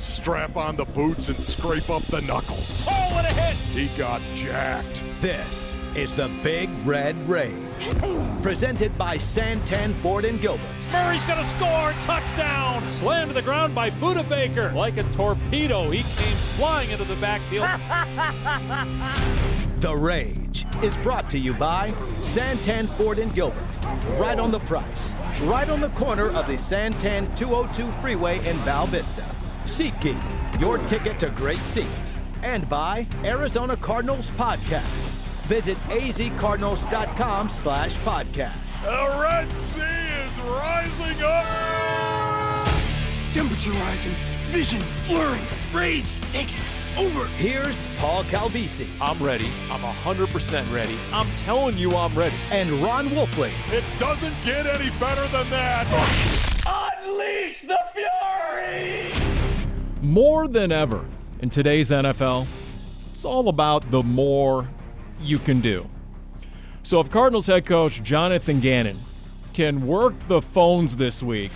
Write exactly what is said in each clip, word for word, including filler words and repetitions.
strap on the boots and scrape up the knuckles. Oh, what a hit! He got jacked. This is the Big Red Rage, presented by Santan Ford and Gilbert. Murray's gonna score, touchdown! Slammed to the ground by Budda Baker. Like a torpedo, he came flying into the backfield. The Rage is brought to you by Santan Ford and Gilbert. Right on the price, right on the corner of the Santan two oh two freeway in Val Vista. SeatGeek, your ticket to great seats. And by Arizona Cardinals Podcasts. Visit azcardinals.com slash podcast. The Red Sea is rising up! Temperature rising, vision blurring, rage taking over. Here's Paul Calvisi. I'm ready. I'm one hundred percent ready. I'm telling you I'm ready. And Ron Wolfley. It doesn't get any better than that. Unleash the fury! More than ever in today's N F L, it's all about the more you can do. So if Cardinals head coach Jonathan Gannon can work the phones this week,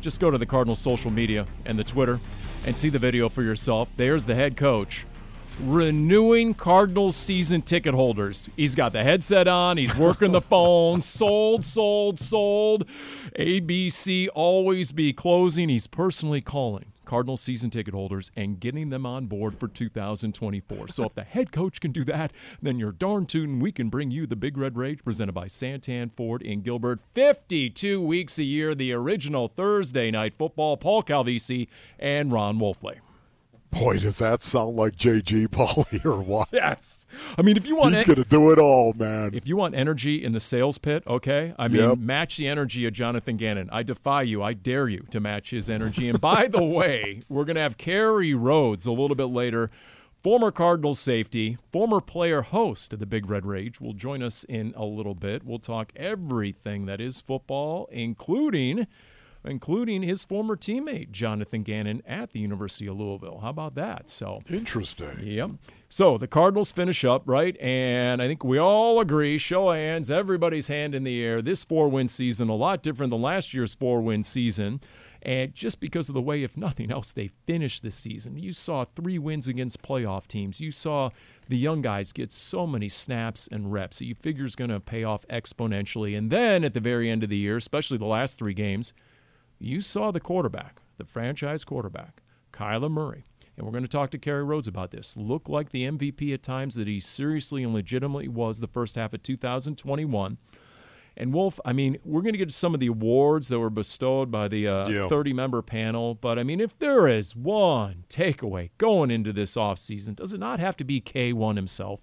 just go to the Cardinals social media and the Twitter and see the video for yourself. There's the head coach renewing Cardinals season ticket holders. He's got the headset on. He's working the phone. Sold, sold, sold. A B C always be closing. He's personally calling Cardinals season ticket holders and getting them on board for two thousand twenty-four. So if the head coach can do that, then you're darn tootin' we can bring you the Big Red Rage, presented by Santan Ford and Gilbert. fifty-two weeks a year, the original Thursday Night Football. Paul Calvisi and Ron Wolfley. Boy, does that sound like J G Pauly or what? Yes. I mean, if you want... He's en- going to do it all, man. If you want energy in the sales pit, okay? I mean, yep. Match the energy of Jonathan Gannon. I defy you. I dare you to match his energy. And by the way, we're going to have Kerry Rhodes a little bit later. Former Cardinals safety, former player host of the Big Red Rage will join us in a little bit. We'll talk everything that is football, including... including his former teammate, Jonathan Gannon, at the University of Louisville. How about that? So interesting. Yep. So the Cardinals finish up, right? And I think we all agree, show of hands, everybody's hand in the air. This four-win season, a lot different than last year's four-win season. And just because of the way, if nothing else, they finished this season. You saw three wins against playoff teams. You saw the young guys get so many snaps and reps that you figure is going to pay off exponentially. And then at the very end of the year, especially the last three games, you saw the quarterback, the franchise quarterback, Kyler Murray, and we're going to talk to Kerry Rhodes about this, look like the M V P at times that he seriously and legitimately was the first half of two thousand twenty-one. And, Wolf, I mean, we're going to get to some of the awards that were bestowed by the uh, yeah. thirty-member panel, but, I mean, if there is one takeaway going into this offseason, does it not have to be K one himself?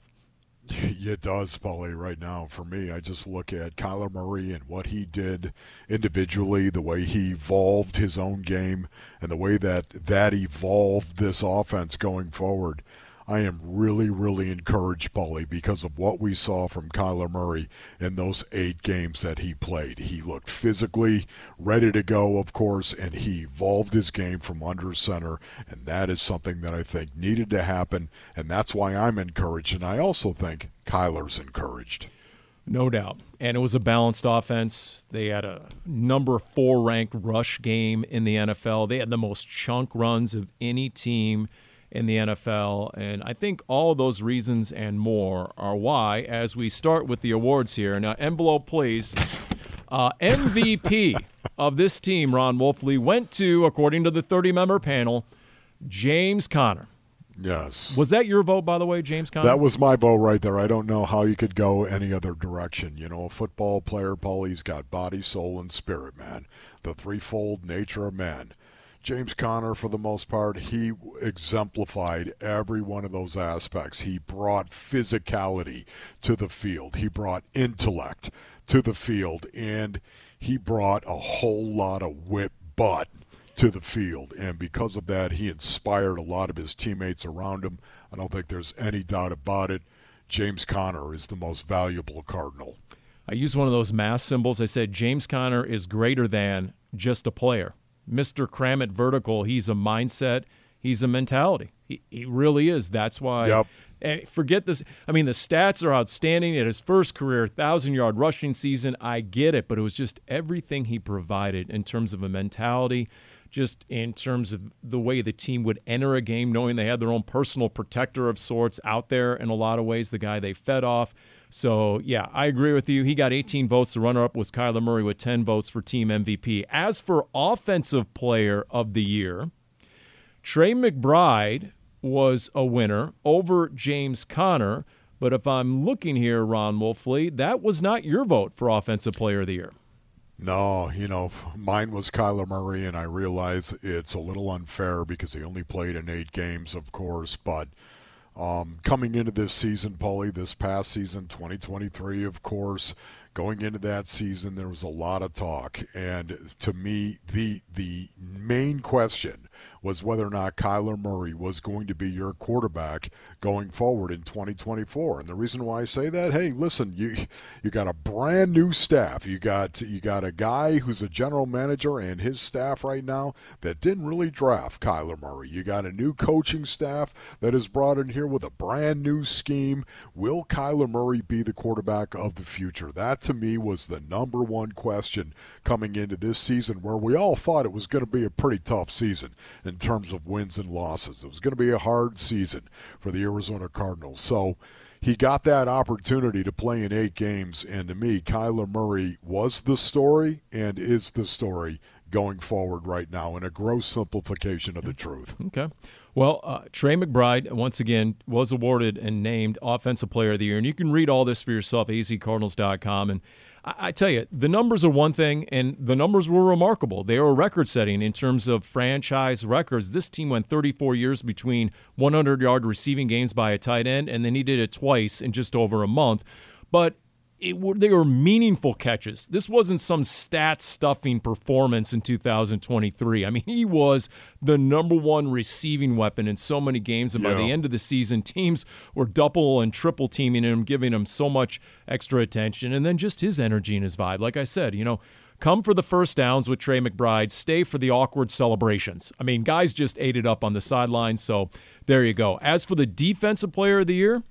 It does, Paulie, right now. For me, I just look at Kyler Murray and what he did individually, the way he evolved his own game, and the way that that evolved this offense going forward. I am really, really encouraged, Paulie, because of what we saw from Kyler Murray in those eight games that he played. He looked physically ready to go, of course, and he evolved his game from under center, and that is something that I think needed to happen, and that's why I'm encouraged, and I also think Kyler's encouraged. No doubt. And it was a balanced offense. They had a number four ranked rush game in the N F L. They had the most chunk runs of any team in the N F L, and I think all those reasons and more are why, as we start with the awards here. Now, envelope, please. Uh, M V P of this team, Ron Wolfley, went to, according to the thirty-member panel, James Conner. Yes. Was that your vote, by the way, James Conner? That was my vote right there. I don't know how you could go any other direction. You know, a football player, Paulie's got body, soul, and spirit, man. The threefold nature of man. James Conner, for the most part, he exemplified every one of those aspects. He brought physicality to the field. He brought intellect to the field. And he brought a whole lot of whip butt to the field. And because of that, he inspired a lot of his teammates around him. I don't think there's any doubt about it. James Conner is the most valuable Cardinal. I used one of those math symbols. I said James Conner is greater than just a player. Mister Cram-It Vertical, he's a mindset, he's a mentality. He, he really is. That's why. Yep. And forget this. I mean, the stats are outstanding. At his first career one thousand-yard rushing season, I get it, but it was just everything he provided in terms of a mentality, just in terms of the way the team would enter a game, knowing they had their own personal protector of sorts out there in a lot of ways, the guy they fed off. So, yeah, I agree with you. He got eighteen votes. The runner-up was Kyler Murray with ten votes for team M V P. As for offensive player of the year, Trey McBride was a winner over James Conner. But if I'm looking here, Ron Wolfley, that was not your vote for offensive player of the year. No, you know, mine was Kyler Murray, and I realize it's a little unfair because he only played in eight games, of course. But um, coming into this season, Paulie, this past season, twenty twenty-three, of course, going into that season, there was a lot of talk. And to me, the the main question was whether or not Kyler Murray was going to be your quarterback going forward in twenty twenty-four. And the reason why I say that, hey, listen, you you got a brand new staff. You got you got a guy who's a general manager and his staff right now that didn't really draft Kyler Murray. You got a new coaching staff that is brought in here with a brand new scheme. Will Kyler Murray be the quarterback of the future? That, to me, was the number one question coming into this season, where we all thought it was going to be a pretty tough season in terms of wins and losses. It was going to be a hard season for the Arizona Cardinals. So he got that opportunity to play in eight games, and to me, Kyler Murray was the story and is the story going forward right now, in a gross simplification of the truth. Okay. Well, uh, Trey McBride, once again, was awarded and named Offensive Player of the Year, and you can read all this for yourself, A Z Cardinals dot com, and I tell you, the numbers are one thing, and the numbers were remarkable. They were record-setting in terms of franchise records. This team went thirty-four years between hundred-yard receiving games by a tight end, and then he did it twice in just over a month. But it were, they were meaningful catches. This wasn't some stat-stuffing performance in two thousand twenty-three. I mean, he was the number one receiving weapon in so many games, and yeah. by the end of the season, teams were double and triple teaming him, giving him so much extra attention, and then just his energy and his vibe. Like I said, you know, come for the first downs with Trey McBride, stay for the awkward celebrations. I mean, guys just ate it up on the sidelines, so there you go. As for the Defensive Player of the Year,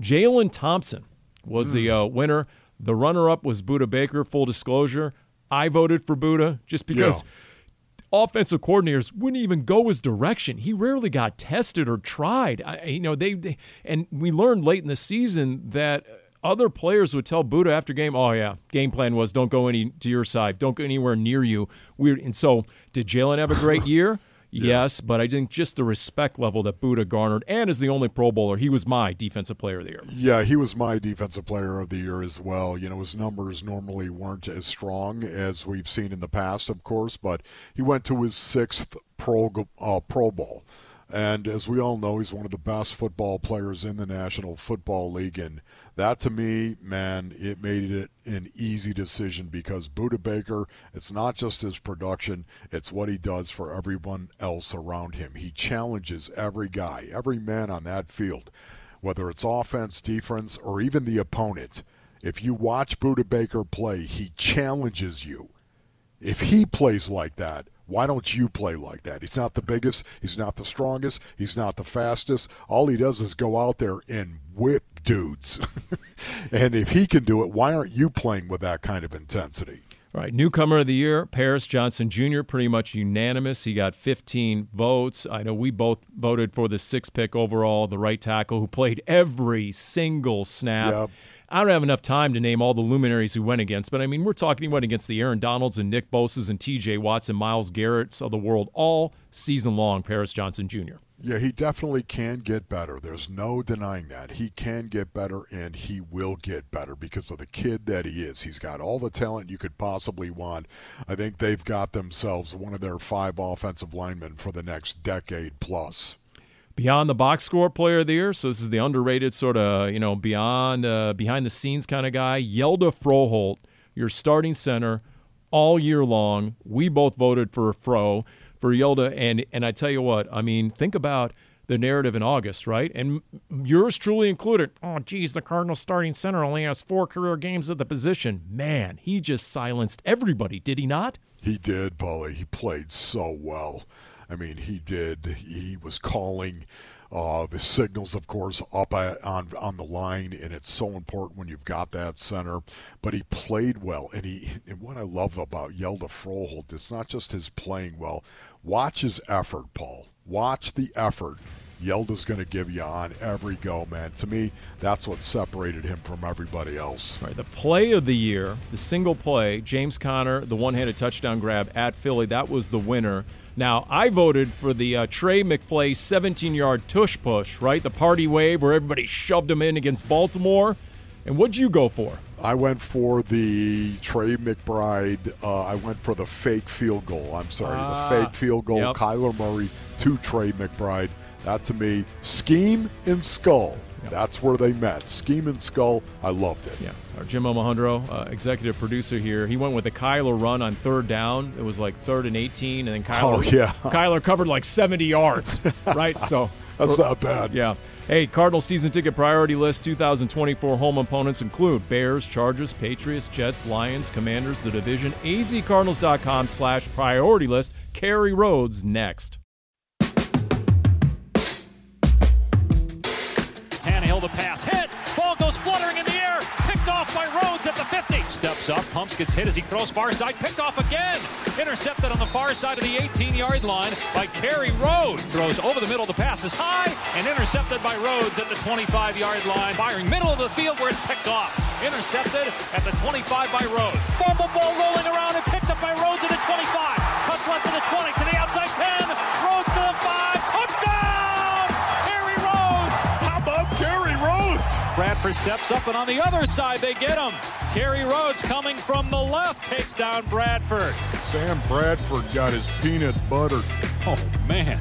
Jalen Thompson was mm. the uh, winner. The runner-up was Budda Baker. Full disclosure, I voted for Budda just because yeah. offensive coordinators wouldn't even go his direction. He rarely got tested or tried. I, you know, they, they and we learned late in the season that other players would tell Budda after game, "Oh yeah, game plan was don't go any to your side, don't go anywhere near you." Weird. And so, did Jalen have a great year? Yeah. Yes, but I think just the respect level that Budda garnered, and as the only Pro Bowler, he was my Defensive Player of the Year. Yeah, he was my Defensive Player of the Year as well. You know, his numbers normally weren't as strong as we've seen in the past, of course, but he went to his sixth Pro, uh, Pro Bowl. And as we all know, he's one of the best football players in the National Football League. And that, to me, man, it made it an easy decision, because Budda Baker, it's not just his production, it's what he does for everyone else around him. He challenges every guy, every man on that field, whether it's offense, defense, or even the opponent. If you watch Budda Baker play, he challenges you. If he plays like that, why don't you play like that? He's not the biggest. He's not the strongest. He's not the fastest. All he does is go out there and whip dudes. And if he can do it, why aren't you playing with that kind of intensity? All right, newcomer of the year, Paris Johnson Junior, pretty much unanimous. He got fifteen votes. I know we both voted for the sixth pick overall, the right tackle, who played every single snap. Yep. I don't have enough time to name all the luminaries who went against, but, I mean, we're talking he went against the Aaron Donalds and Nick Boses and T J Watts and Myles Garrett's of the world all season long, Paris Johnson Junior Yeah, he definitely can get better. There's no denying that. He can get better, and he will get better because of the kid that he is. He's got all the talent you could possibly want. I think they've got themselves one of their five offensive linemen for the next decade plus. Beyond the box score player of the year, so this is the underrated sort of, you know, beyond uh, behind the scenes kind of guy, Yelda Froholt, your starting center all year long. We both voted for Fro, for Yelda, and and I tell you what, I mean, think about the narrative in August, right? And yours truly included. Oh, geez, the Cardinals starting center only has four career games at the position. Man, he just silenced everybody, did he not? He did, Paulie. He played so well. I mean, he did. He was calling Uh, the signals, of course, up on on the line, and it's so important when you've got that center. But he played well, and he and what I love about Yelda Froholt, it's not just his playing well. Watch his effort, Paul. Watch the effort Yelda's going to give you on every go, man. To me, that's what separated him from everybody else. All right, the play of the year, the single play, James Conner, the one-handed touchdown grab at Philly, that was the winner. Now, I voted for the uh, Trey McBride seventeen-yard tush push, right? The party wave where everybody shoved him in against Baltimore. And what'd you go for? I went for the Trey McBride. Uh, I went for the fake field goal. I'm sorry, ah, the fake field goal. Yep. Kyler Murray to Trey McBride. That, to me, scheme and skull. Yep. That's where they met. Scheme and skull. I loved it. Yeah. Our Jim Omohundro, uh, executive producer here, he went with the Kyler run on third down. It was like third and eighteen, and then Kyler, oh, yeah. Kyler covered like seventy yards, right? So that's not bad. Yeah. Hey, Cardinal season ticket priority list two thousand twenty-four home opponents include Bears, Chargers, Patriots, Jets, Lions, Commanders, the division, azcardinals.com slash priority list. Kerry Rhodes next. Tannehill the pass, hit, ball goes fluttering in the air, picked off by Rhodes at the fifty. Steps up, pumps, gets hit as he throws far side, picked off again. Intercepted on the far side of the eighteen-yard line by Kerry Rhodes. Throws over the middle, the pass is high, and intercepted by Rhodes at the twenty-five-yard line. Firing middle of the field where it's picked off. Intercepted at the twenty-five by Rhodes. Fumble ball rolling around and picked up by Rhodes at the twenty-five. Cuts left to the twenty, to the outside ten. Rhodes to the five, touchdown! Bradford steps up, and on the other side they get him. Kerry Rhodes coming from the left takes down Bradford. Sam Bradford got his peanut butter. Oh, man.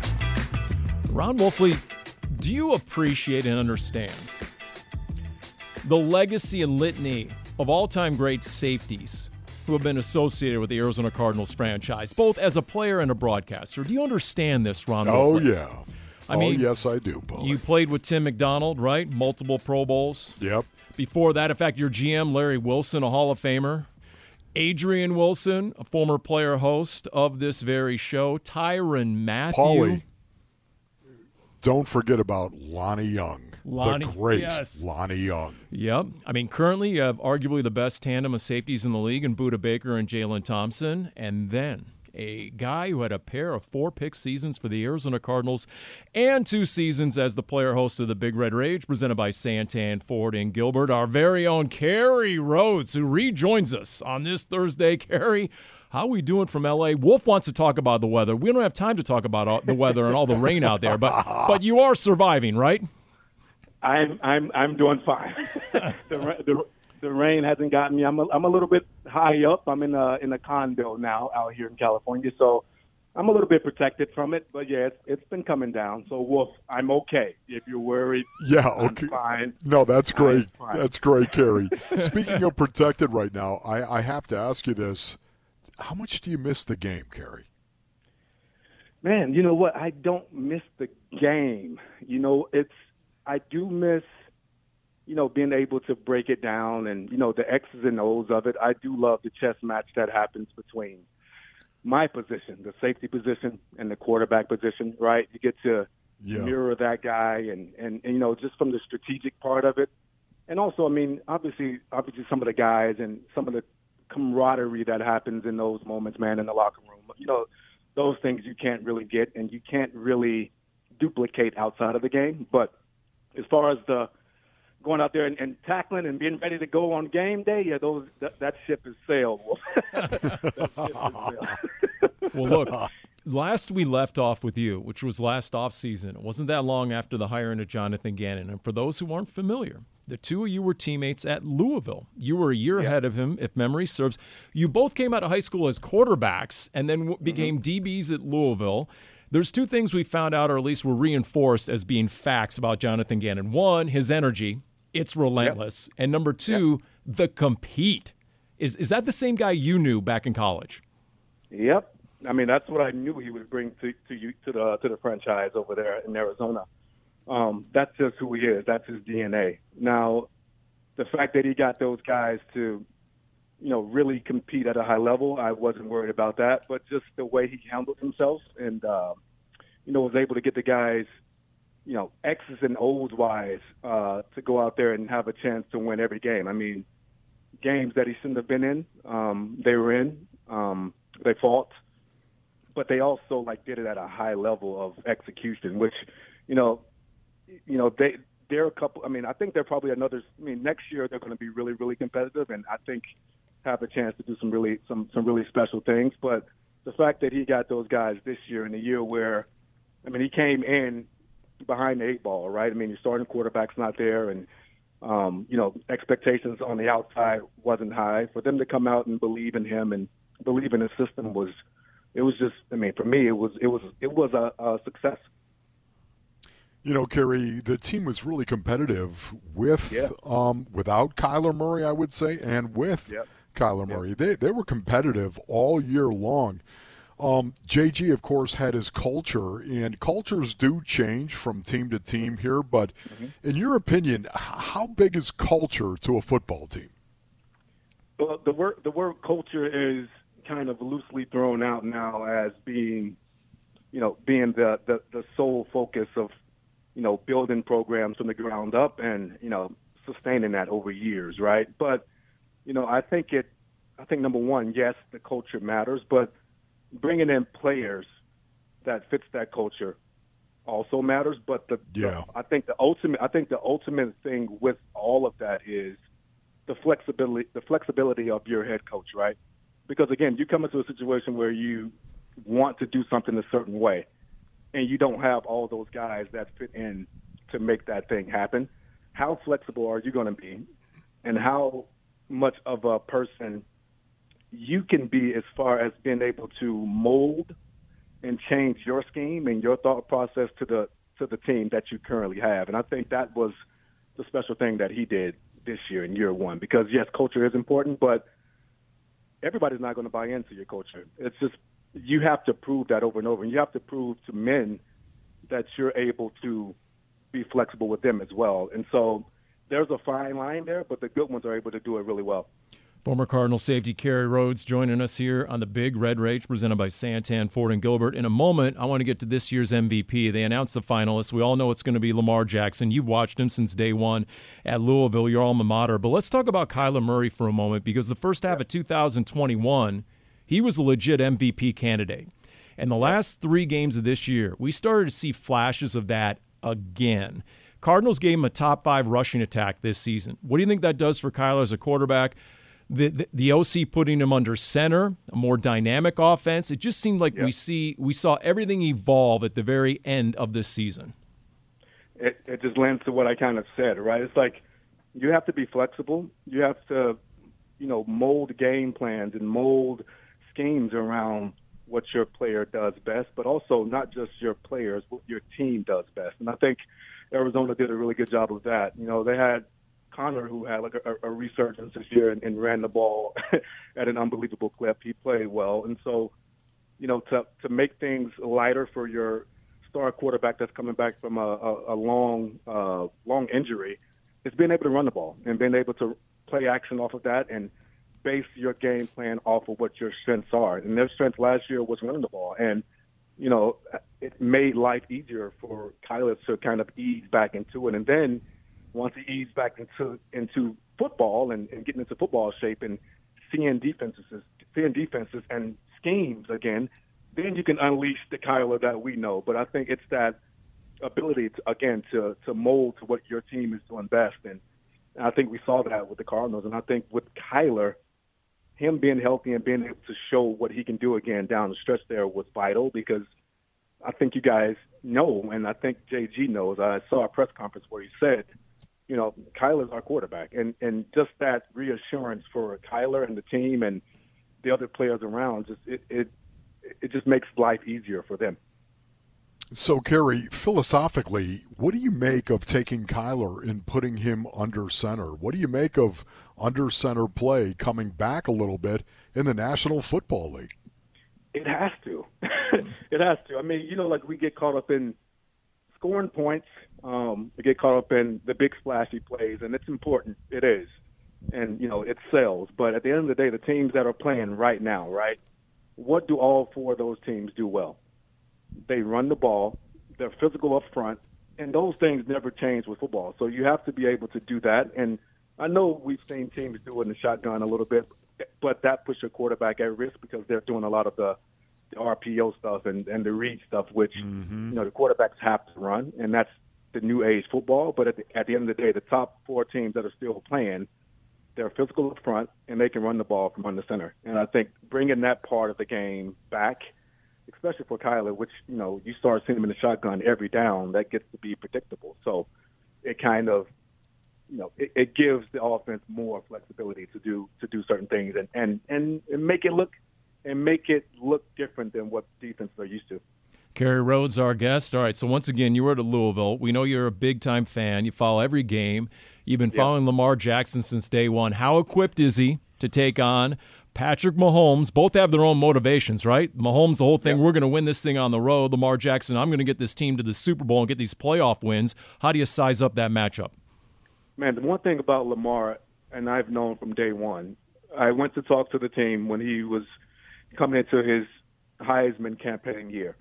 Ron Wolfley, do you appreciate and understand the legacy and litany of all-time great safeties who have been associated with the Arizona Cardinals franchise, both as a player and a broadcaster? Do you understand this, Ron Oh, Wolfley? yeah. I oh, mean, yes, I do, Paul. You played with Tim McDonald, right? Multiple Pro Bowls. Yep. Before that, in fact, your G M, Larry Wilson, a Hall of Famer. Adrian Wilson, a former player host of this very show. Tyrann Mathieu. Paulie, don't forget about Lonnie Young. Lonnie, the great yes. Lonnie Young. Yep. I mean, currently you have arguably the best tandem of safeties in the league in Budda Baker and Jalen Thompson. And then a guy who had a pair of four-pick seasons for the Arizona Cardinals and two seasons as the player host of the Big Red Rage, presented by Santan Ford and Gilbert. Our very own Kerry Rhodes, who rejoins us on this Thursday. Kerry, how are we doing from L A? Wolf wants to talk about the weather. We don't have time to talk about all the weather and all the rain out there, but but you are surviving, right? I'm I'm I'm doing fine. the, the, The rain hasn't gotten me. I'm a, I'm a little bit high up. I'm in a in a condo now out here in California, so I'm a little bit protected from it. But yeah, it's, it's been coming down. So Wolf, I'm okay. If you're worried, yeah, okay. I'm fine. No, that's great. That's great, Kerry. Speaking of protected right now, I, I have to ask you this: how much do you miss the game, Kerry? Man, you know what? I don't miss the game. You know, it's I do miss. you know, being able to break it down and, you know, the X's and O's of it. I do love the chess match that happens between my position, the safety position and the quarterback position, right? You get to yeah. mirror that guy and, and, and, you know, just from the strategic part of it. And also, I mean, obviously, obviously some of the guys and some of the camaraderie that happens in those moments, man, in the locker room, you know, those things you can't really get and you can't really duplicate outside of the game. But as far as the going out there and, and tackling and being ready to go on game day, yeah, those th- that ship has sailed. Well, look, last we left off with you, which was last offseason, it wasn't that long after the hiring of Jonathan Gannon. And for those who aren't familiar, the two of you were teammates at Louisville. You were a year yeah. ahead of him, if memory serves. You both came out of high school as quarterbacks and then w- became mm-hmm. D Bs at Louisville. There's two things we found out, or at least were reinforced as being facts about Jonathan Gannon. One, his energy. It's relentless. Yep. And number two, yep. the compete. Is is that the same guy you knew back in college? Yep. I mean, that's what I knew he would bring to, to you to the to the franchise over there in Arizona. Um, that's just who he is. That's his D N A. Now, the fact that he got those guys to, you know, really compete at a high level, I wasn't worried about that. But just the way he handled himself and, uh, you know, was able to get the guys you know, X's and O's wise uh, to go out there and have a chance to win every game. I mean, games that he shouldn't have been in, um, they were in, um, they fought, but they also like did it at a high level of execution, which, you know, you know, they, they're a couple, I mean, I think they're probably another, I mean, next year they're going to be really, really competitive. And I think have a chance to do some really, some, some really special things. But the fact that he got those guys this year in a year where, I mean, he came in behind the eight ball, right? I mean, your starting quarterback's not there, and um, you know, expectations on the outside wasn't high. For them to come out and believe in him and believe in his system was, it was just, I mean, for me, it was, it was, it was a, a success. You know, Kerry, the team was really competitive with, yeah. um, without Kyler Murray, I would say, and with yeah. Kyler Murray. Yeah. They they were competitive all year long. Um, J G, of course, had his culture, and cultures do change from team to team here. But mm-hmm. in your opinion, how big is culture to a football team? Well, the word the word culture is kind of loosely thrown out now as being, you know, being the, the, the sole focus of, you know, building programs from the ground up and, you know, sustaining that over years, right? But, you know, I think it, I think number one, yes, the culture matters, but bringing in players that fits that culture also matters. But the, yeah. the I think the ultimate I think the ultimate thing with all of that is the flexibility the flexibility of your head coach, right? Because again, you come into a situation where you want to do something a certain way, and you don't have all those guys that fit in to make that thing happen. How flexible are you going to be, and how much of a person you can be as far as being able to mold and change your scheme and your thought process to the to the team that you currently have. And I think that was the special thing that he did this year in year one, because, yes, culture is important, but everybody's not going to buy into your culture. It's just you have to prove that over and over, and you have to prove to men that you're able to be flexible with them as well. And so there's a fine line there, but the good ones are able to do it really well. Former Cardinal safety Kerry Rhodes joining us here on the Big Red Rage, presented by Santan Ford and Gilbert. In a moment, I want to get to this year's M V P. They announced the finalists. We all know it's going to be Lamar Jackson. You've watched him since day one at Louisville, your alma mater. But let's talk about Kyler Murray for a moment, because the first half of two thousand twenty-one, he was a legit M V P candidate. And the last three games of this year, we started to see flashes of that again. Cardinals gave him a top-five rushing attack this season. What do you think that does for Kyler as a quarterback? The, the the O C putting him under center, a more dynamic offense. It just seemed like yep. we see we saw everything evolve at the very end of this season. It it just lends to what I kind of said, right? It's like you have to be flexible. You have to, you know, mold game plans and mold schemes around what your player does best, but also not just your players, what your team does best. And I think Arizona did a really good job of that. You know, they had Conner, who had like a, a resurgence this year and, and ran the ball at an unbelievable clip. He played well. And so, you know, to to make things lighter for your star quarterback that's coming back from a, a, a long uh, long injury, is being able to run the ball and being able to play action off of that and base your game plan off of what your strengths are. And their strength last year was running the ball. And, you know, it made life easier for Kyler to kind of ease back into it. And then once he eased back into into football and, and getting into football shape and seeing defenses, seeing defenses and schemes again, then you can unleash the Kyler that we know. But I think it's that ability, to, again, to, to mold to what your team is doing best. And I think we saw that with the Cardinals. And I think with Kyler, him being healthy and being able to show what he can do again down the stretch there was vital, because I think you guys know, and I think J G knows, I saw a press conference where he said, you know, Kyler's our quarterback, and, and just that reassurance for Kyler and the team and the other players around, just it it, it just makes life easier for them. So, Kerry, philosophically, what do you make of taking Kyler and putting him under center? What do you make of under center play coming back a little bit in the National Football League? It has to. It has to. I mean, you know, like we get caught up in scoring points, um, we get caught up in the big splashy plays, and it's important. It is. And, you know, it sells. But at the end of the day, the teams that are playing right now, right, what do all four of those teams do well? They run the ball. They're physical up front. and those things never change with football. So you have to be able to do that. And I know we've seen teams do it in the shotgun a little bit, but that puts your quarterback at risk because they're doing a lot of the, the R P O stuff and, and the read stuff, which mm-hmm. you know the quarterbacks have to run, and that's the new age football. But at the, at the end of the day, the top four teams that are still playing, they're physical up front, and they can run the ball from under center. And I think bringing that part of the game back, especially for Kyler, which, you know, you start seeing him in the shotgun every down, that gets to be predictable. So it kind of, you know, it, it gives the offense more flexibility to do to do certain things and, and, and, and make it look and make it look different than what defenses are used to. Kerry Rhodes, our guest. All right, so once again, you were at Louisville. We know you're a big-time fan. You follow every game. You've been following yep. Lamar Jackson since day one. How equipped is he to take on Patrick Mahomes? Both have their own motivations, right? Mahomes, the whole thing, yep. we're going to win this thing on the road. Lamar Jackson, I'm going to get this team to the Super Bowl and get these playoff wins. How do you size up that matchup? Man, the one thing about Lamar, and I've known from day one, I went to talk to the team when he was coming into his Heisman campaign year.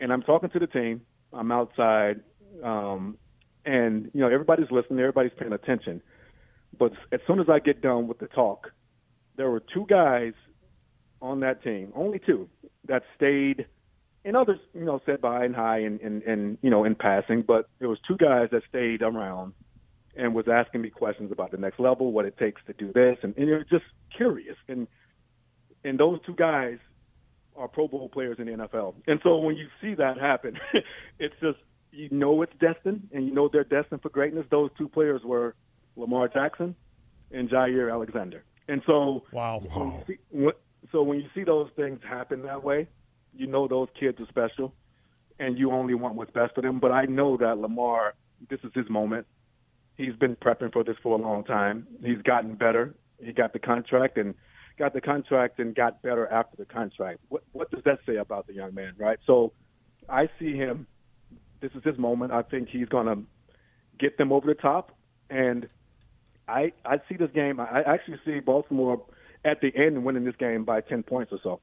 And I'm talking to the team. I'm outside, um, and you know everybody's listening. Everybody's paying attention. But as soon as I get done with the talk, there were two guys on that team, only two, that stayed, and others, you know, said bye and hi and, and, and you know in passing. But there was two guys that stayed around and was asking me questions about the next level, what it takes to do this, and, and they were just curious. And and those two guys are Pro Bowl players in the N F L. And so when you see that happen, it's just, you know it's destined, and you know they're destined for greatness. Those two players were Lamar Jackson and Jair Alexander. And so wow. wow. When see, so when you see those things happen that way, you know those kids are special, and you only want what's best for them. But I know that Lamar, this is his moment. He's been prepping for this for a long time. He's gotten better. He got the contract and got the contract and got better after the contract. What what does that say about the young man, right? So I see him. This is his moment. I think he's going to get them over the top. And I I see this game. I actually see Baltimore at the end winning this game by ten points or so.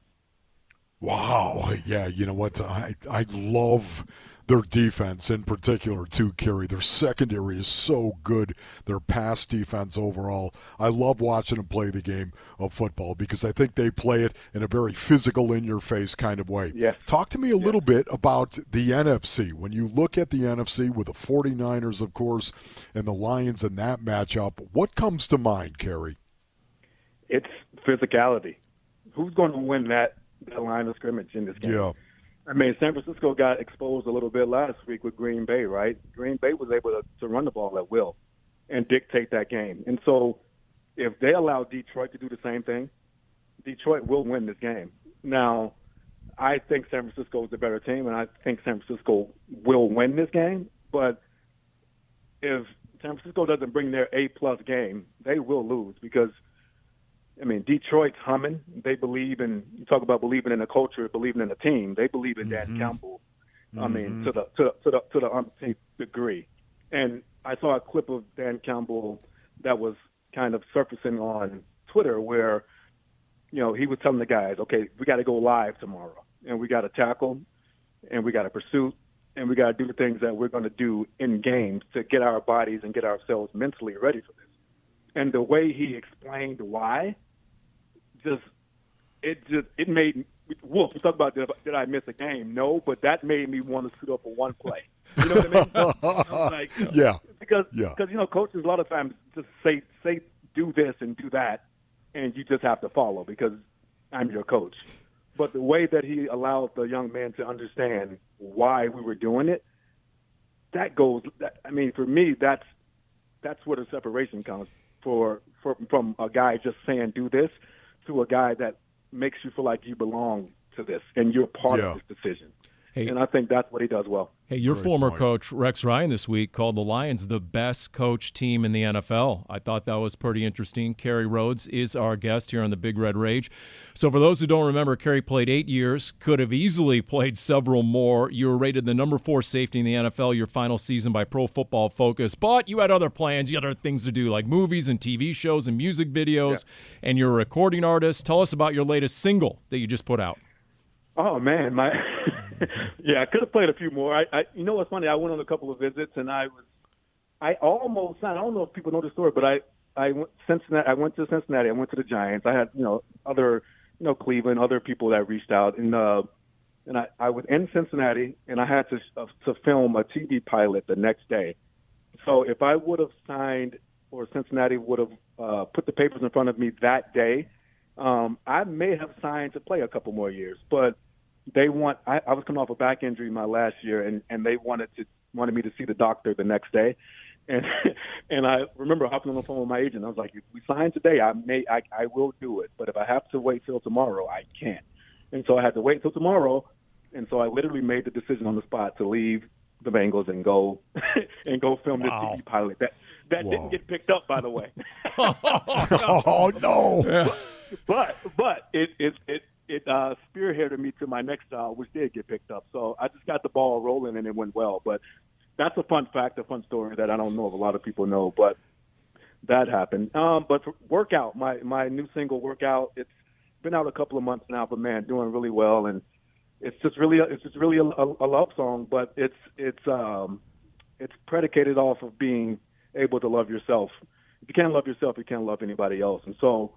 Wow. Yeah, you know what? I, I love their defense in particular, too, Kerry. Their secondary is so good. Their pass defense overall. I love watching them play the game of football because I think they play it in a very physical, in-your-face kind of way. Yeah. Talk to me a yeah. little bit about the N F C. When you look at the N F C with the forty-niners, of course, and the Lions in that matchup, what comes to mind, Kerry? It's physicality. Who's going to win that? That line of scrimmage in this game. Yeah. I mean, San Francisco got exposed a little bit last week with Green Bay, right? Green Bay was able to, to run the ball at will and dictate that game. And so if they allow Detroit to do the same thing, Detroit will win this game. Now, I think San Francisco is the better team, and I think San Francisco will win this game. But if San Francisco doesn't bring their A-plus game, they will lose because – I mean, Detroit's humming. They believe in, you talk about believing in a culture, believing in a team. They believe in Dan mm-hmm. Campbell. I mm-hmm. mean, to the to the, to the to the umpteenth degree. And I saw a clip of Dan Campbell that was kind of surfacing on Twitter where, you know, he was telling the guys, okay, we got to go live tomorrow, and we got to tackle, and we got to pursue, and we got to do the things that we're going to do in games to get our bodies and get ourselves mentally ready for this. And the way he explained why, just it just it made Wolf. You talk about did, did I miss a game? No, but that made me want to suit up for one play. You know what I mean? Like, yeah, because yeah. because you know coaches a lot of times just say say do this and do that, and you just have to follow because I'm your coach. But the way that he allowed the young man to understand why we were doing it, that goes. That, I mean, for me, that's that's where the separation comes for, for from a guy just saying do this to a guy that makes you feel like you belong to this and you're part yeah. of this decision. Hey, and I think that's what he does well. Hey, your Great former point. coach, Rex Ryan, this week called the Lions the best coach team in the N F L. I thought that was pretty interesting. Kerry Rhodes is our guest here on the Big Red Rage. So for those who don't remember, Kerry played eight years, could have easily played several more. You were rated the number four safety in the N F L your final season by Pro Football Focus, but you had other plans, you had other things to do, like movies and T V shows and music videos, yeah. and you're a recording artist. Tell us about your latest single that you just put out. Oh man, my yeah, I could have played a few more. I, I, you know what's funny? I went on a couple of visits, and I was, I almost, I don't know if people know the story, but I, I went Cincinnati. I went to Cincinnati. I went to the Giants. I had, you know, other, you know, Cleveland, other people that reached out, and uh, and I, I was in Cincinnati, and I had to uh, to film a T V pilot the next day. So if I would have signed, or Cincinnati would have uh, put the papers in front of me that day, um, I may have signed to play a couple more years, but. They want. I, I was coming off a back injury my last year, and, and they wanted to wanted me to see the doctor the next day, and and I remember hopping on the phone with my agent. I was like, if we sign today, I may I, I will do it, but if I have to wait till tomorrow, I can't. And so I had to wait till tomorrow, and so I literally made the decision on the spot to leave the Bengals and go and go film wow. this T V pilot that that Whoa. didn't get picked up, by the way. oh no! Yeah. But but it it it. It uh, spearheaded me to my next style, which did get picked up. So I just got the ball rolling, and it went well. But that's a fun fact, a fun story that I don't know if a lot of people know, but that happened. Um, but for Workout, my, my new single, Workout, it's been out a couple of months now, but, man, doing really well. And it's just really it's just really a, a love song, but it's it's um, it's predicated off of being able to love yourself. If you can't love yourself, you can't love anybody else. And so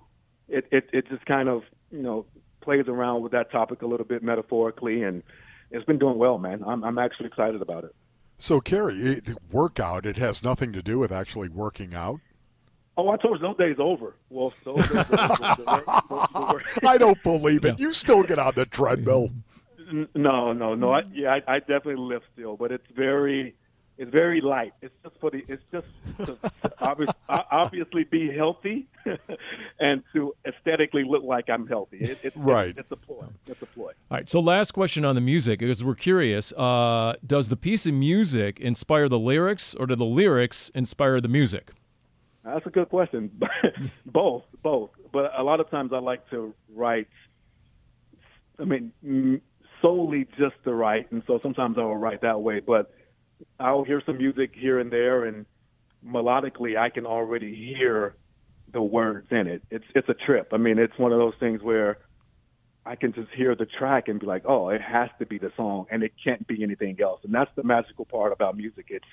it, it, it just kind of, you know, plays around with that topic a little bit metaphorically, and it's been doing well, man. I'm, I'm actually excited about it. So, Kerry, Workout, it has nothing to do with actually working out? Oh, I told you, those days over. Well, those days over. I don't believe it. You still get on the treadmill. No, no, no. I, yeah, I, I definitely lift still, but it's very it's very light. It's just for the. It's just to obviously, obviously be healthy and to aesthetically look like I'm healthy. It, it's, right. It's, it's a ploy. It's a ploy. All right. So last question on the music, because we're curious. Uh, does the piece of music inspire the lyrics, or do the lyrics inspire the music? That's a good question. both, both. But a lot of times I like to write. I mean, solely just to write, and so sometimes I will write that way, but. I'll hear some music here and there, and melodically I can already hear the words in it. It's it's a trip. I mean, it's one of those things where I can just hear the track and be like, oh, it has to be the song, and it can't be anything else. And that's the magical part about music. It's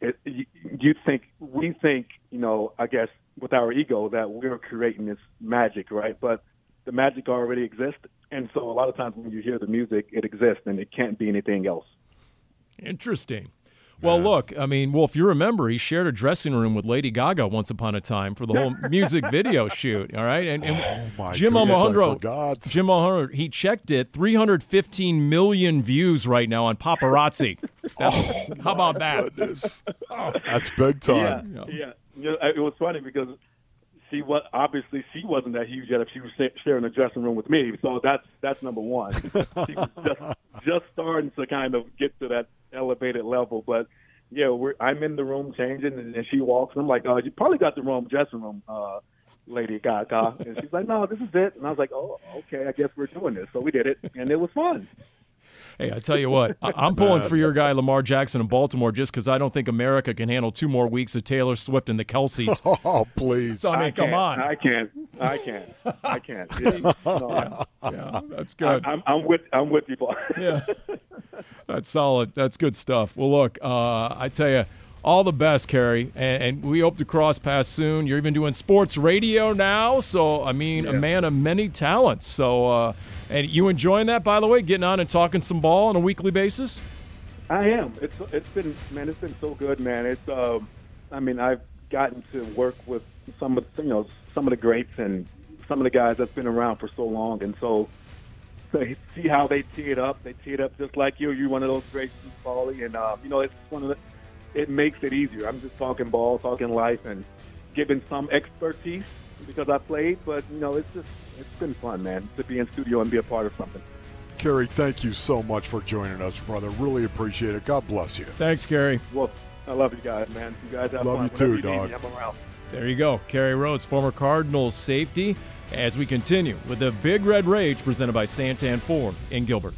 it, you, you think, we think, you know, I guess with our ego that we're creating this magic, right? But the magic already exists, and so a lot of times when you hear the music, it exists, and it can't be anything else. Interesting. Well, yeah. Look, I mean, Wolf, you remember he shared a dressing room with Lady Gaga once upon a time for the whole music video shoot, all right? And, and oh my Jim Omohundro, Jim Omohundro, he checked it, three hundred fifteen million views right now on Paparazzi. Now, oh, how about that? Oh, that's big time. Yeah, yeah. yeah, it was funny because she was obviously she wasn't that huge yet if she was sharing a dressing room with me. So that's that's number one. She was just just starting to kind of get to that elevated level, but yeah, we're, I'm in the room changing, and, and she walks, and I'm like, "Oh, you probably got the wrong dressing room, uh, Lady Gaga." And she's like, "No, this is it." And I was like, "Oh, okay, I guess we're doing this." So we did it, and it was fun. Hey, I tell you what, I'm pulling for your guy Lamar Jackson in Baltimore just because I don't think America can handle two more weeks of Taylor Swift and the Kelce's. Oh, please. So, I mean, I come on. I can't. I can't. I can't. Yeah, no, yeah, yeah that's good. I, I'm, I'm with I'm with you, Paul. Yeah. That's solid. That's good stuff. Well, look, uh, I tell you, all the best, Kerry, and, and we hope to cross paths soon. You're even doing sports radio now, so, I mean, yeah. a man of many talents. So, uh, and you enjoying that, by the way, getting on and talking some ball on a weekly basis? I am. It's it's been, man, it's been so good, man. It's, um, I mean, I've gotten to work with some of, you know, some of the greats and some of the guys that's been around for so long, and so. So you see how they tee it up. They tee it up just like you. You're one of those greats, Paulie, and uh, you know it's one of the. It makes it easier. I'm just talking ball, talking life, and giving some expertise because I played. But you know, it's just it's been fun, man, to be in studio and be a part of something. Kerry, thank you so much for joining us, brother. Really appreciate it. God bless you. Thanks, Kerry. Well, I love you guys, man. You guys have love fun. Love you too, dog. I'm around. There you go, Kerry Rhodes, former Cardinals safety. As we continue with the Big Red Rage presented by Santan Ford in Gilbert.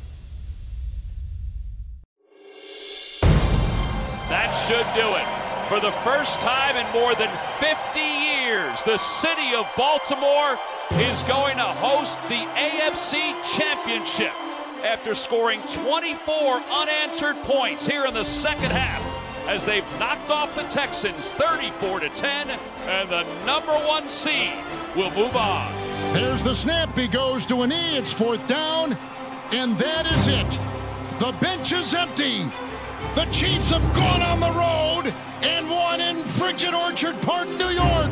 That should do it. For the first time in more than fifty years, the city of Baltimore is going to host the A F C Championship after scoring twenty-four unanswered points here in the second half as they've knocked off the Texans thirty-four to ten, and the number one seed will move on. There's the snap. He goes to a knee. It's fourth down, and that is it. The bench is empty. The Chiefs have gone on the road and won in frigid Orchard Park, New York.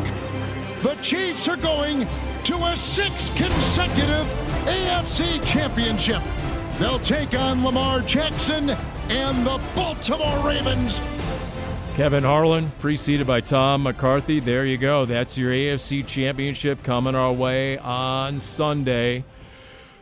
The Chiefs are going to a sixth consecutive A F C Championship. They'll take on Lamar Jackson and the Baltimore Ravens. Kevin Harlan, preceded by Tom McCarthy. There you go. That's your A F C Championship coming our way on Sunday.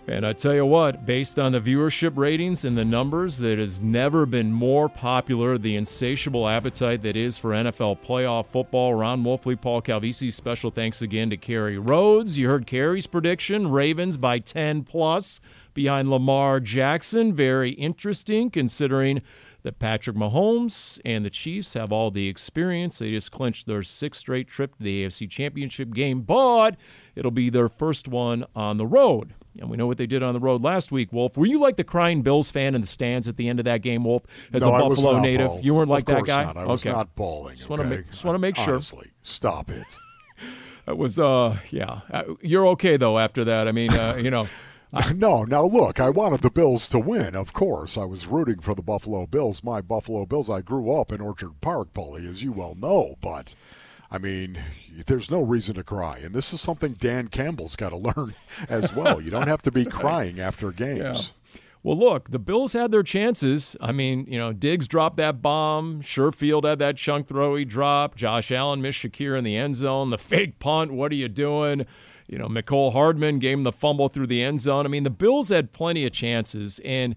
And I tell you what, based on the viewership ratings and the numbers, that has never been more popular, the insatiable appetite that is for N F L playoff football. Ron Wolfley, Paul Calvisi, special thanks again to Kerry Rhodes. You heard Kerry's prediction, Ravens by ten plus behind Lamar Jackson. Very interesting considering that Patrick Mahomes and the Chiefs have all the experience. They just clinched their sixth straight trip to the A F C Championship game, but it'll be their first one on the road. And we know what they did on the road last week, Wolf. Were you like the crying Bills fan in the stands at the end of that game, Wolf, as no, a Buffalo native? Bawling. You weren't like that guy? Not. I okay. was not bawling. Just okay? want to make, just want to make sure. Honestly, stop it. It was, uh, yeah. You're okay, though, after that. I mean, uh, you know. I... No, now look, I wanted the Bills to win, of course. I was rooting for the Buffalo Bills, my Buffalo Bills. I grew up in Orchard Park, Paulie, as you well know, but... I mean, there's no reason to cry. And this is something Dan Campbell's got to learn as well. You don't have to be crying after games. Yeah. Well, look, the Bills had their chances. I mean, you know, Diggs dropped that bomb. Sherfield had that chunk throw he dropped. Josh Allen missed Shakir in the end zone. The fake punt, what are you doing? You know, Mecole Hardman gave him the fumble through the end zone. I mean, the Bills had plenty of chances. And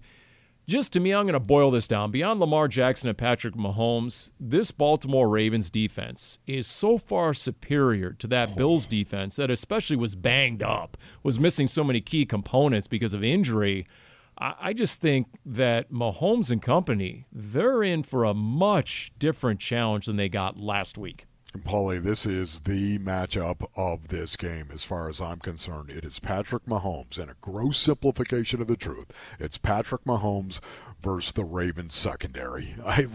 just to me, I'm going to boil this down. Beyond Lamar Jackson and Patrick Mahomes, this Baltimore Ravens defense is so far superior to that Bills defense that especially was banged up, was missing so many key components because of injury. I just think that Mahomes and company, they're in for a much different challenge than they got last week. And Paulie, this is the matchup of this game as far as I'm concerned. It is Patrick Mahomes, and a gross simplification of the truth, it's Patrick Mahomes versus the Ravens secondary. I,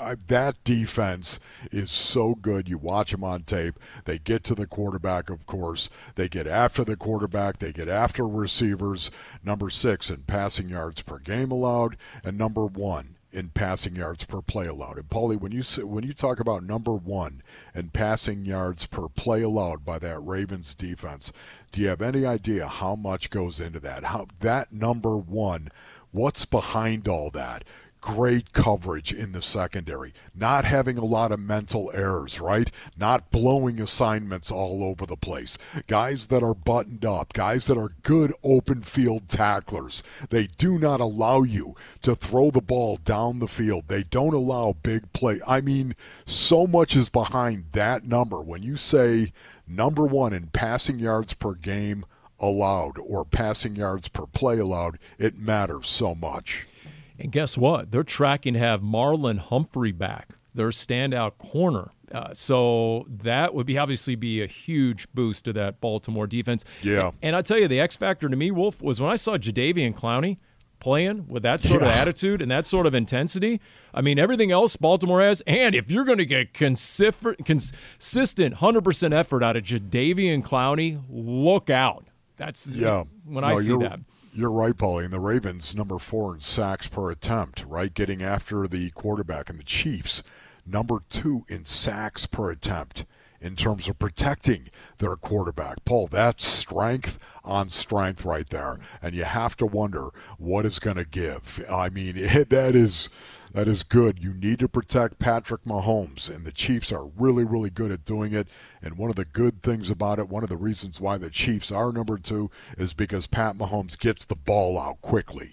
I, that defense is so good. You watch them on tape. They get to the quarterback, of course. They get after the quarterback. They get after receivers. Number six in passing yards per game allowed, and number one in passing yards per play allowed. And Paulie, when you when you talk about number one in passing yards per play allowed by that Ravens defense, do you have any idea how much goes into that? How that number one? What's behind all that? Great coverage in the secondary, not having a lot of mental errors, right? Not blowing assignments all over the place. Guys that are buttoned up, guys that are good open field tacklers. They do not allow you to throw the ball down the field. They don't allow big play. I mean, so much is behind that number. When you say number one in passing yards per game allowed or passing yards per play allowed, it matters so much. And guess what? They're tracking to have Marlon Humphrey back, their standout corner. Uh, so that would be obviously be a huge boost to that Baltimore defense. Yeah. And I tell you, the X factor to me, Wolf, was when I saw Jadeveon Clowney playing with that sort yeah. of attitude and that sort of intensity. I mean, everything else Baltimore has, and if you're going to get consif- consistent one hundred percent effort out of Jadeveon Clowney, look out. That's yeah. when no, I see that. You're right, Paulie, and the Ravens, number four in sacks per attempt, right? Getting after the quarterback, and the Chiefs, number two in sacks per attempt in terms of protecting their quarterback. Paul, that's strength on strength right there, and you have to wonder what is going to give. I mean, it, that is... That is good. You need to protect Patrick Mahomes, and the Chiefs are really, really good at doing it. And one of the good things about it, one of the reasons why the Chiefs are number two, is because Pat Mahomes gets the ball out quickly.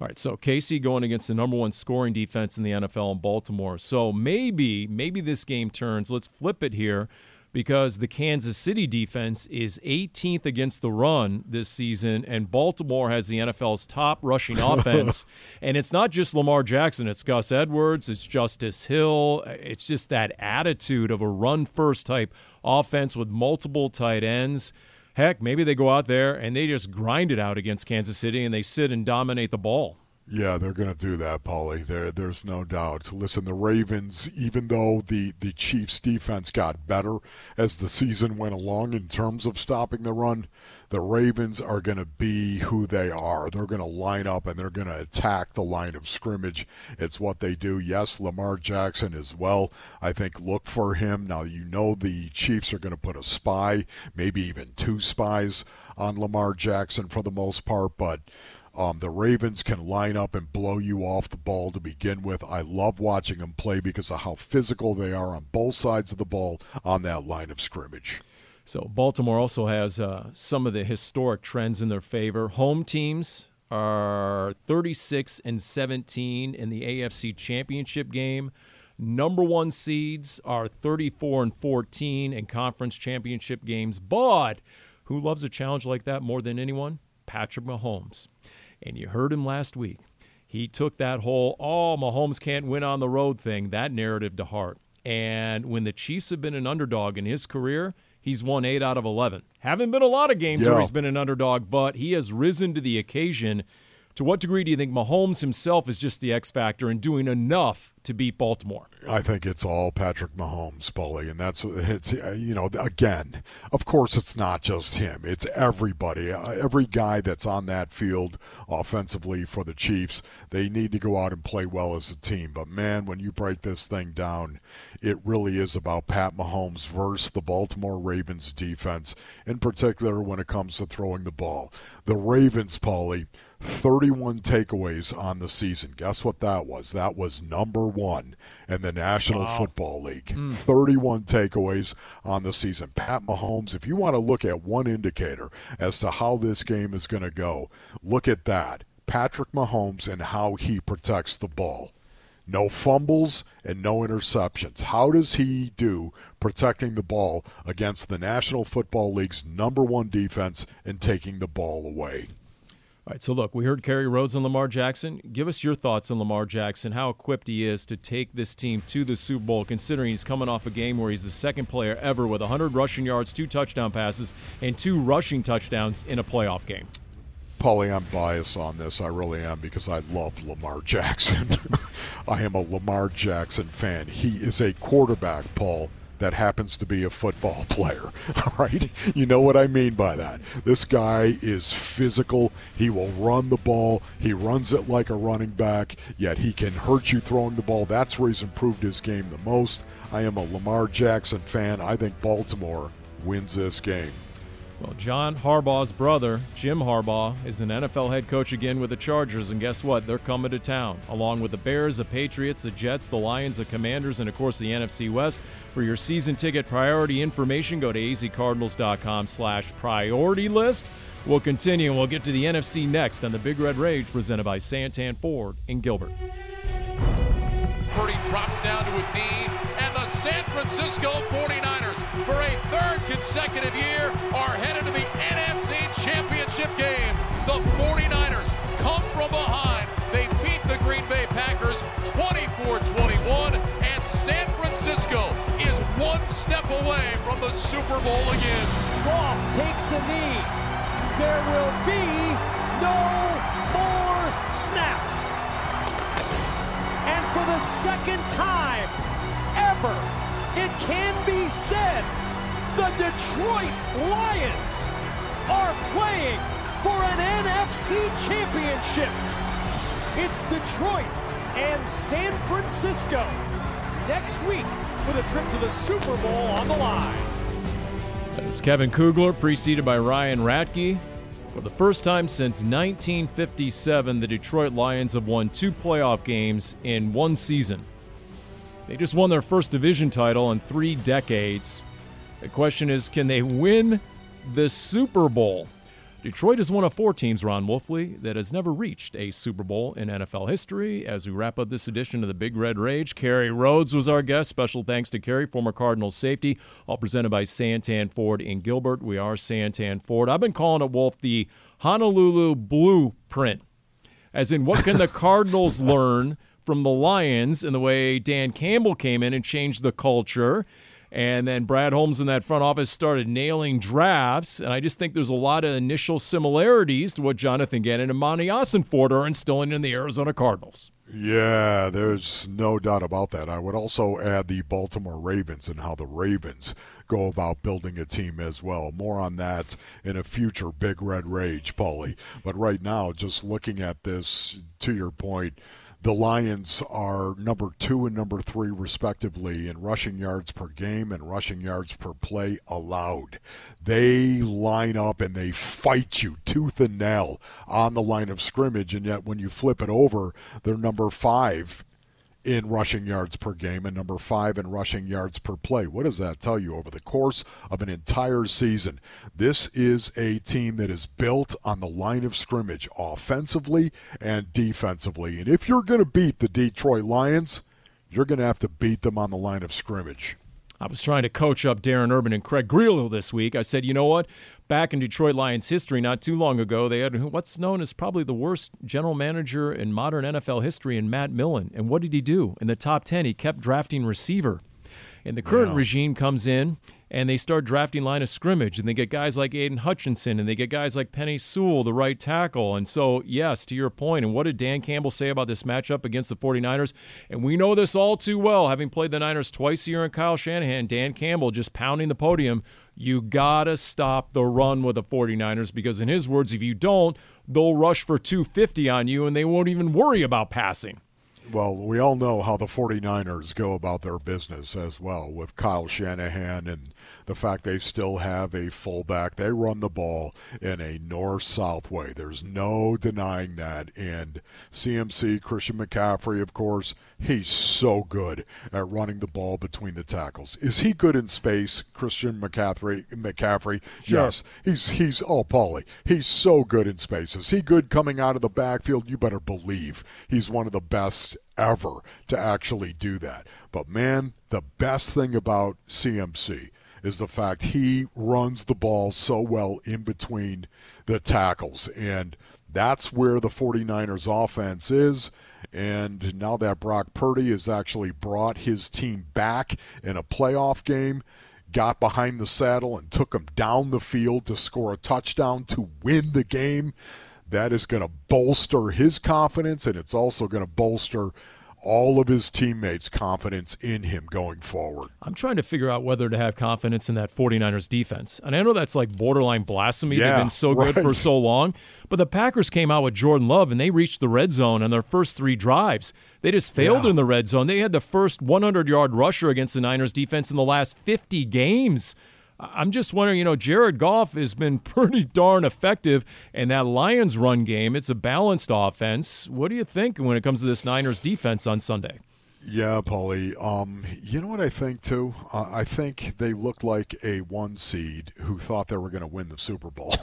All right, so K C going against the number one scoring defense in the N F L in Baltimore. So maybe, maybe this game turns. Let's flip it here, because the Kansas City defense is eighteenth against the run this season, and Baltimore has the N F L's top rushing offense. And it's not just Lamar Jackson. It's Gus Edwards. It's Justice Hill. It's just that attitude of a run-first type offense with multiple tight ends. heck, maybe they go out there and they just grind it out against Kansas City and they sit and dominate the ball. Yeah, they're going to do that, Paulie. There, there's no doubt. Listen, the Ravens, even though the, the Chiefs' defense got better as the season went along in terms of stopping the run, the Ravens are going to be who they are. They're going to line up and they're going to attack the line of scrimmage. It's what they do. Yes, Lamar Jackson as well. I think look for him. Now, you know the Chiefs are going to put a spy, maybe even two spies on Lamar Jackson for the most part, but Um, the Ravens can line up and blow you off the ball to begin with. I love watching them play because of how physical they are on both sides of the ball on that line of scrimmage. So Baltimore also has uh, some of the historic trends in their favor. Home teams are thirty-six and seventeen in the A F C Championship game. Number one seeds are thirty-four and fourteen in conference championship games. But who loves a challenge like that more than anyone? Patrick Mahomes. And you heard him last week. He took that whole, oh, Mahomes can't win on the road thing, that narrative to heart. And when the Chiefs have been an underdog in his career, he's won eight out of eleven. Haven't been a lot of games yeah. where he's been an underdog, but he has risen to the occasion. To what degree do you think Mahomes himself is just the X factor in doing enough to beat Baltimore? I think it's all Patrick Mahomes, Paulie, and that's it's you know again, of course it's not just him; it's everybody, every guy that's on that field offensively for the Chiefs. They need to go out and play well as a team. But man, when you break this thing down, it really is about Pat Mahomes versus the Baltimore Ravens defense, in particular when it comes to throwing the ball. The Ravens, Paulie, thirty-one takeaways on the season. Guess what that was? That was number one in the National wow. Football League. Mm. thirty-one takeaways on the season. Pat Mahomes, if you want to look at one indicator as to how this game is going to go, look at that. Patrick Mahomes and how he protects the ball. No fumbles and no interceptions. How does he do protecting the ball against the National Football League's number one defense and taking the ball away? All right, so look, we heard Kerry Rhodes on Lamar Jackson. Give us your thoughts on Lamar Jackson, how equipped he is to take this team to the Super Bowl, considering he's coming off a game where he's the second player ever with one hundred rushing yards, two touchdown passes, and two rushing touchdowns in a playoff game. Paulie, I'm biased on this. I really am because I love Lamar Jackson. I am a Lamar Jackson fan. He is a quarterback, Paul, that happens to be a football player, right? You know what I mean by that. This guy is physical. He will run the ball. He runs it like a running back, yet he can hurt you throwing the ball. That's where he's improved his game the most. I am a Lamar Jackson fan. I think Baltimore wins this game. Well, John Harbaugh's brother, Jim Harbaugh, is an N F L head coach again with the Chargers, and guess what? They're coming to town, along with the Bears, the Patriots, the Jets, the Lions, the Commanders, and, of course, the N F C West. For your season ticket priority information, go to azcardinals.com slash priority list. We'll continue, and we'll get to the N F C next on the Big Red Rage, presented by Santan Ford in Gilbert. Purdy drops down to a knee, and the San Francisco forty-niners, for a third consecutive year, are headed to the N F C Championship game. The forty-niners come from behind. They beat the Green Bay Packers twenty-four twenty-one, and San Francisco is one step away from the Super Bowl again. Goff takes a knee. There will be no more snaps. And for the second time ever, it can be said, the Detroit Lions are playing for an N F C championship. It's Detroit and San Francisco next week with a trip to the Super Bowl on the line. That is Kevin Kugler, preceded by Ryan Ratke. For the first time since nineteen fifty-seven, the Detroit Lions have won two playoff games in one season. They just won their first division title in three decades. The question is, can they win the Super Bowl? Detroit is one of four teams, Ron Wolfley, that has never reached a Super Bowl in N F L history. As we wrap up this edition of the Big Red Rage, Kerry Rhodes was our guest. Special thanks to Kerry, former Cardinals safety, all presented by Santan Ford in Gilbert. We are Santan Ford. I've been calling it, Wolf, the Honolulu blueprint, as in what can the Cardinals learn from the Lions and the way Dan Campbell came in and changed the culture. And then Brad Holmes in that front office started nailing drafts. And I just think there's a lot of initial similarities to what Jonathan Gannon and Monty Austin Ford are instilling in the Arizona Cardinals. Yeah, there's no doubt about that. I would also add the Baltimore Ravens and how the Ravens go about building a team as well. More on that in a future Big Red Rage, Paulie. But right now, just looking at this, to your point, the Lions are number two and number three, respectively, in rushing yards per game and rushing yards per play allowed. They line up and they fight you tooth and nail on the line of scrimmage, and yet when you flip it over, they're number five in rushing yards per game and number five in rushing yards per play. What does that tell you over the course of an entire season? This is a team that is built on the line of scrimmage offensively and defensively. And if you're going to beat the Detroit Lions, you're going to have to beat them on the line of scrimmage. I was trying to coach up Darren Urban and Craig Grelo this week. I said, you know what? Back in Detroit Lions history not too long ago, they had what's known as probably the worst general manager in modern N F L history in Matt Millen. And what did he do? In the top ten, he kept drafting receiver. And the current yeah. regime comes in, and they start drafting line of scrimmage, and they get guys like Aiden Hutchinson, and they get guys like Penei Sewell, the right tackle. And so, yes, to your point, and what did Dan Campbell say about this matchup against the 49ers? And we know this all too well, having played the Niners twice a year in Kyle Shanahan, Dan Campbell just pounding the podium. You got to stop the run with the 49ers because, in his words, if you don't, they'll rush for two fifty on you, and they won't even worry about passing. Well, we all know how the 49ers go about their business as well with Kyle Shanahan and the fact they still have a fullback. They run the ball in a north-south way. There's no denying that. And C M C, Christian McCaffrey, of course, he's so good at running the ball between the tackles. Is he good in space, Christian McCaffrey? McCaffrey, sure. Yes. He's, he's oh, Paulie, he's so good in space. Is he good coming out of the backfield? You better believe he's one of the best ever to actually do that. But, man, the best thing about C M C is the fact he runs the ball so well in between the tackles. And that's where the 49ers offense is. And now that Brock Purdy has actually brought his team back in a playoff game, got behind the saddle and took him down the field to score a touchdown to win the game, that is going to bolster his confidence, and it's also going to bolster all of his teammates' confidence in him going forward. I'm trying to figure out whether to have confidence in that 49ers defense. And I know that's like borderline blasphemy. Yeah, they've been so right. good for so long. But the Packers came out with Jordan Love, and they reached the red zone on their first three drives. They just failed yeah. in the red zone. They had the first hundred-yard rusher against the Niners defense in the last fifty games. I'm just wondering, you know, Jared Goff has been pretty darn effective in that Lions run game. It's a balanced offense. What do you think when it comes to this Niners defense on Sunday? Yeah, Paulie. Um, you know what I think, too? Uh, I think they looked like a one seed who thought they were going to win the Super Bowl,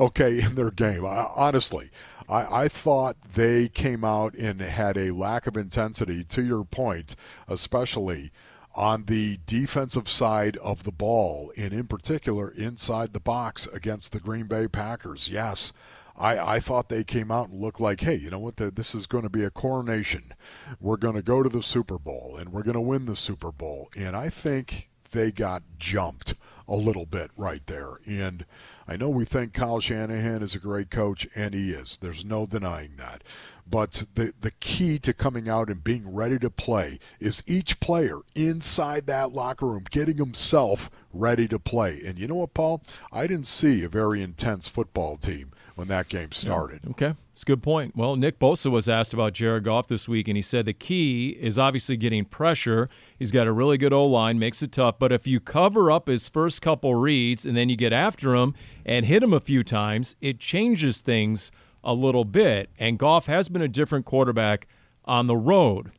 okay, in their game. I, honestly, I, I thought they came out and had a lack of intensity, to your point, especially on the defensive side of the ball, and in particular inside the box against the Green Bay Packers. Yes, I, I thought they came out and looked like, hey, you know what, this is going to be a coronation. We're going to go to the Super Bowl, and we're going to win the Super Bowl. And I think they got jumped a little bit right there. And I know we think Kyle Shanahan is a great coach, and he is. There's no denying that. But the, the key to coming out and being ready to play is each player inside that locker room getting himself ready to play. And you know what, Paul? I didn't see a very intense football team when that game started. Yeah. Okay, it's a good point. Well, Nick Bosa was asked about Jared Goff this week, and he said the key is obviously getting pressure. He's got a really good O-line, makes it tough. But if you cover up his first couple reads and then you get after him and hit him a few times, it changes things a little bit, and Goff has been a different quarterback on the road.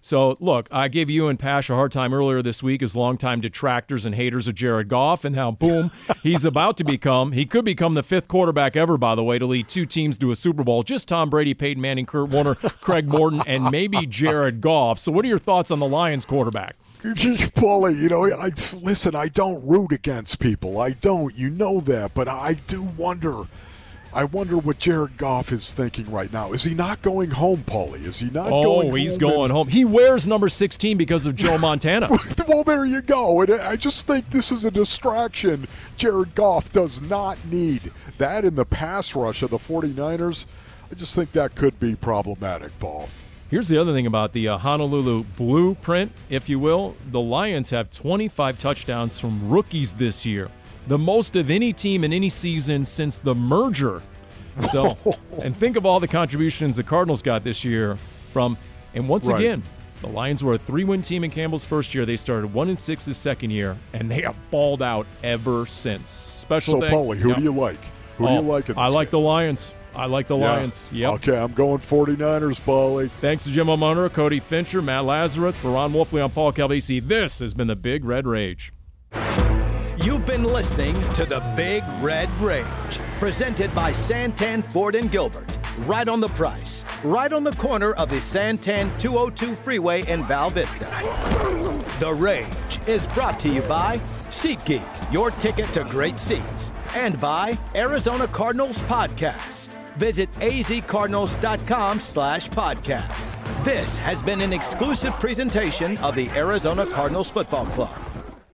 So, look, I gave you and Pash a hard time earlier this week as longtime detractors and haters of Jared Goff, and how, boom, he's about to become, he could become the fifth quarterback ever, by the way, to lead two teams to a Super Bowl, just Tom Brady, Peyton Manning, Kurt Warner, Craig Morton, and maybe Jared Goff. So what are your thoughts on the Lions quarterback? Paulie, you know, I, listen, I don't root against people. I don't. You know that. But I do wonder, I wonder what Jared Goff is thinking right now. Is he not going home, Paulie? Is he not oh, going home? Oh, he's going and- home. He wears number sixteen because of Joe Montana. Well, there you go. And I just think this is a distraction Jared Goff does not need. That in the pass rush of the 49ers, I just think that could be problematic, Paul. Here's the other thing about the uh, Honolulu blueprint, if you will. The Lions have twenty-five touchdowns from rookies this year, the most of any team in any season since the merger. So, and think of all the contributions the Cardinals got this year from, and once right. again, the Lions were a three-win team in Campbell's first year. They started one and six his second year, and they have balled out ever since. Special. So, Paulie, who yep. do you like? Who oh, do you like? In this I like game? the Lions. I like the yeah. Lions. Yep. Okay, I'm going 49ers, Paulie. Thanks to Jim Omohundro, Cody Fincher, Matt Lazarus, for Ron Wolfley, I'm Paul Calvisi. This has been the Big Red Rage. You've been listening to the Big Red Rage, presented by Santan Ford and Gilbert. Right on the price, right on the corner of the Santan two oh two Freeway in Val Vista. The Rage is brought to you by SeatGeek, your ticket to great seats, and by Arizona Cardinals Podcasts. Visit azcardinals.com slash podcast. This has been an exclusive presentation of the Arizona Cardinals Football Club.